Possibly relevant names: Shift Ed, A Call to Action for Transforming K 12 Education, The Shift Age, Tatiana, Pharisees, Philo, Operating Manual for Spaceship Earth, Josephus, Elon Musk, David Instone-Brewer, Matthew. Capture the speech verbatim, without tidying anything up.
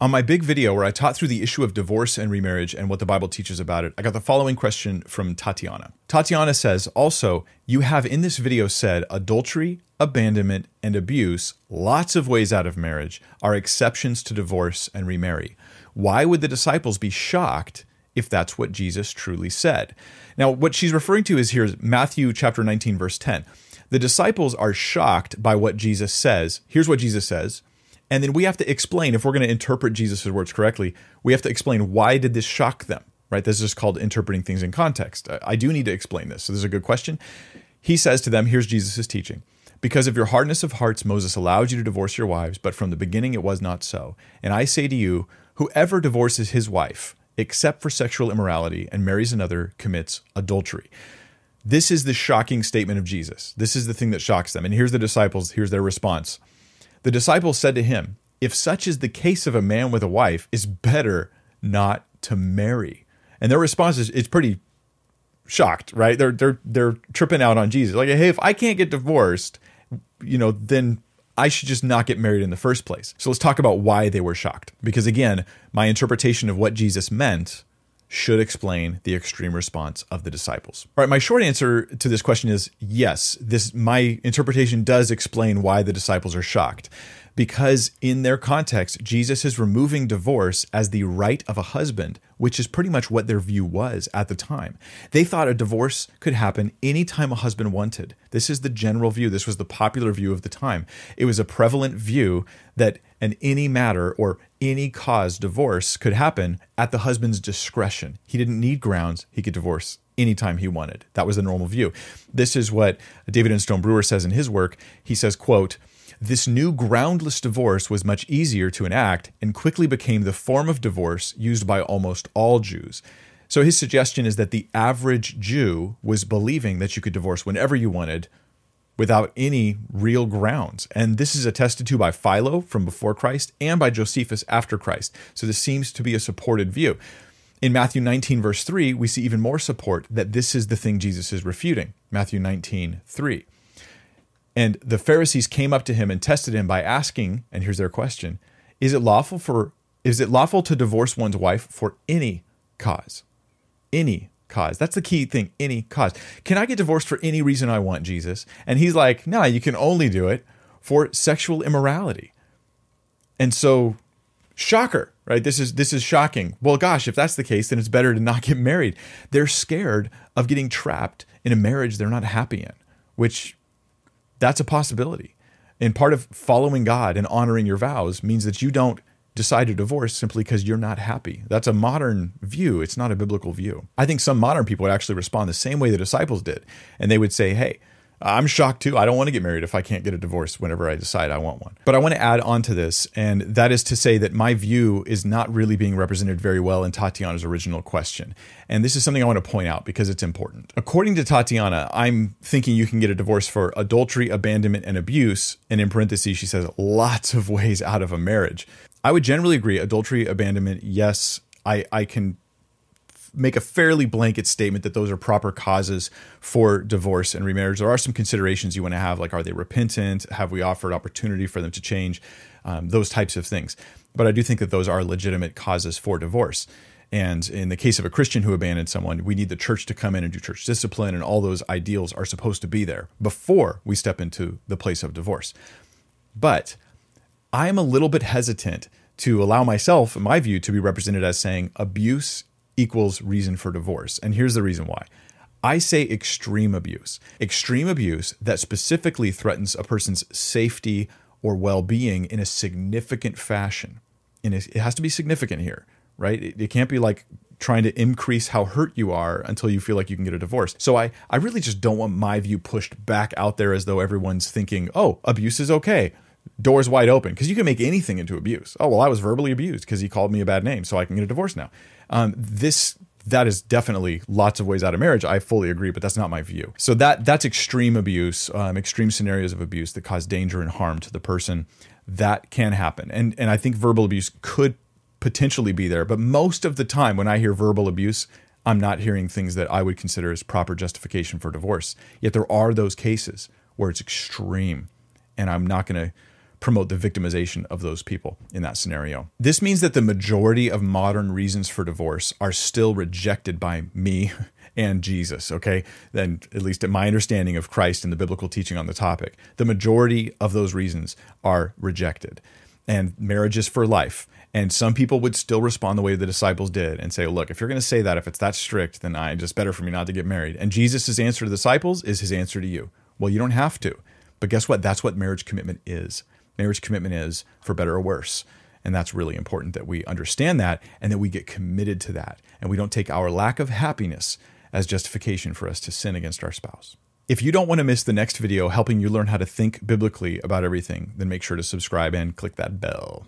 On my big video where I taught through the issue of divorce and remarriage and what the Bible teaches about it, I got the following question from Tatiana. Tatiana says, also, you have in this video said adultery, abandonment, and abuse, lots of ways out of marriage, are exceptions to divorce and remarry. Why would the disciples be shocked if that's what Jesus truly said? Now, what she's referring to is here's Matthew chapter nineteen, verse ten. The disciples are shocked by what Jesus says. Here's what Jesus says. And then we have to explain, if we're going to interpret Jesus' words correctly, we have to explain why did this shock them, right? This is called interpreting things in context. I do need to explain this, so this is a good question. He says to them, here's Jesus' teaching. Because of your hardness of hearts, Moses allowed you to divorce your wives, but from the beginning it was not so. And I say to you, whoever divorces his wife, except for sexual immorality, and marries another, commits adultery. This is the shocking statement of Jesus. This is the thing that shocks them. And here's the disciples, here's their response. The disciples said to him, if such is the case of a man with a wife, it's better not to marry. And their response is, it's pretty shocked, right? They're, they're, they're tripping out on Jesus. Like, hey, if I can't get divorced, you know, then I should just not get married in the first place. So let's talk about why they were shocked. Because again, my interpretation of what Jesus meant should explain the extreme response of the disciples. All right, my short answer to this question is yes, this my interpretation does explain why the disciples are shocked. Because in their context, Jesus is removing divorce as the right of a husband, which is pretty much what their view was at the time. They thought a divorce could happen anytime a husband wanted. This is the general view. This was the popular view of the time. It was a prevalent view that an any matter or any cause divorce could happen at the husband's discretion. He didn't need grounds. He could divorce anytime he wanted. That was the normal view. This is what David Instone-Brewer says in his work. He says, quote, this new groundless divorce was much easier to enact and quickly became the form of divorce used by almost all Jews. So his suggestion is that the average Jew was believing that you could divorce whenever you wanted without any real grounds. And this is attested to by Philo from before Christ and by Josephus after Christ. So this seems to be a supported view. In Matthew nineteen, verse three, we see even more support that this is the thing Jesus is refuting. Matthew nineteen, three. And the Pharisees came up to him and tested him by asking, and here's their question, is it lawful for is it lawful to divorce one's wife for any cause? Any cause. That's the key thing, any cause. Can I get divorced for any reason I want, Jesus? And he's like, no, you can only do it for sexual immorality. And so, shocker, right? This is this is shocking. Well, gosh, if that's the case, then it's better to not get married. They're scared of getting trapped in a marriage they're not happy in, which... that's a possibility. And part of following God and honoring your vows means that you don't decide to divorce simply because you're not happy. That's a modern view. It's not a biblical view. I think some modern people would actually respond the same way the disciples did. And they would say, hey, I'm shocked too. I don't want to get married if I can't get a divorce whenever I decide I want one. But I want to add on to this, and that is to say that my view is not really being represented very well in Tatiana's original question. And this is something I want to point out because it's important. According to Tatiana, I'm thinking you can get a divorce for adultery, abandonment, and abuse. And in parentheses, she says lots of ways out of a marriage. I would generally agree. Adultery, abandonment, yes, I, I can make a fairly blanket statement that those are proper causes for divorce and remarriage. There are some considerations you want to have, like are they repentant? Have we offered opportunity for them to change? Um, those types of things. But I do think that those are legitimate causes for divorce. And in the case of a Christian who abandoned someone, we need the church to come in and do church discipline, and all those ideals are supposed to be there before we step into the place of divorce. But I'm a little bit hesitant to allow myself, in my view, to be represented as saying abuse equals reason for divorce. And here's the reason why. I say extreme abuse. Extreme abuse that specifically threatens a person's safety or well-being in a significant fashion. And it has to be significant here, right? It, it can't be like trying to increase how hurt you are until you feel like you can get a divorce. So I, I really just don't want my view pushed back out there as though everyone's thinking, oh, abuse is okay. Doors wide open, because you can make anything into abuse. Oh, well, I was verbally abused because he called me a bad name, so I can get a divorce now. Um, this that is definitely lots of ways out of marriage. I fully agree, but that's not my view. So that that's extreme abuse, um, extreme scenarios of abuse that cause danger and harm to the person. That can happen, and and I think verbal abuse could potentially be there. But most of the time, when I hear verbal abuse, I'm not hearing things that I would consider as proper justification for divorce. Yet there are those cases where it's extreme, and I'm not going to promote the victimization of those people in that scenario. This means that the majority of modern reasons for divorce are still rejected by me and Jesus, okay? Then, at least at my understanding of Christ and the biblical teaching on the topic, the majority of those reasons are rejected. And marriage is for life. And some people would still respond the way the disciples did and say, look, if you're going to say that, if it's that strict, then I just better for me not to get married. And Jesus' answer to the disciples is his answer to you. Well, you don't have to. But guess what? That's what marriage commitment is. Marriage commitment is for better or worse. And that's really important that we understand that and that we get committed to that. And we don't take our lack of happiness as justification for us to sin against our spouse. If you don't want to miss the next video helping you learn how to think biblically about everything, then make sure to subscribe and click that bell.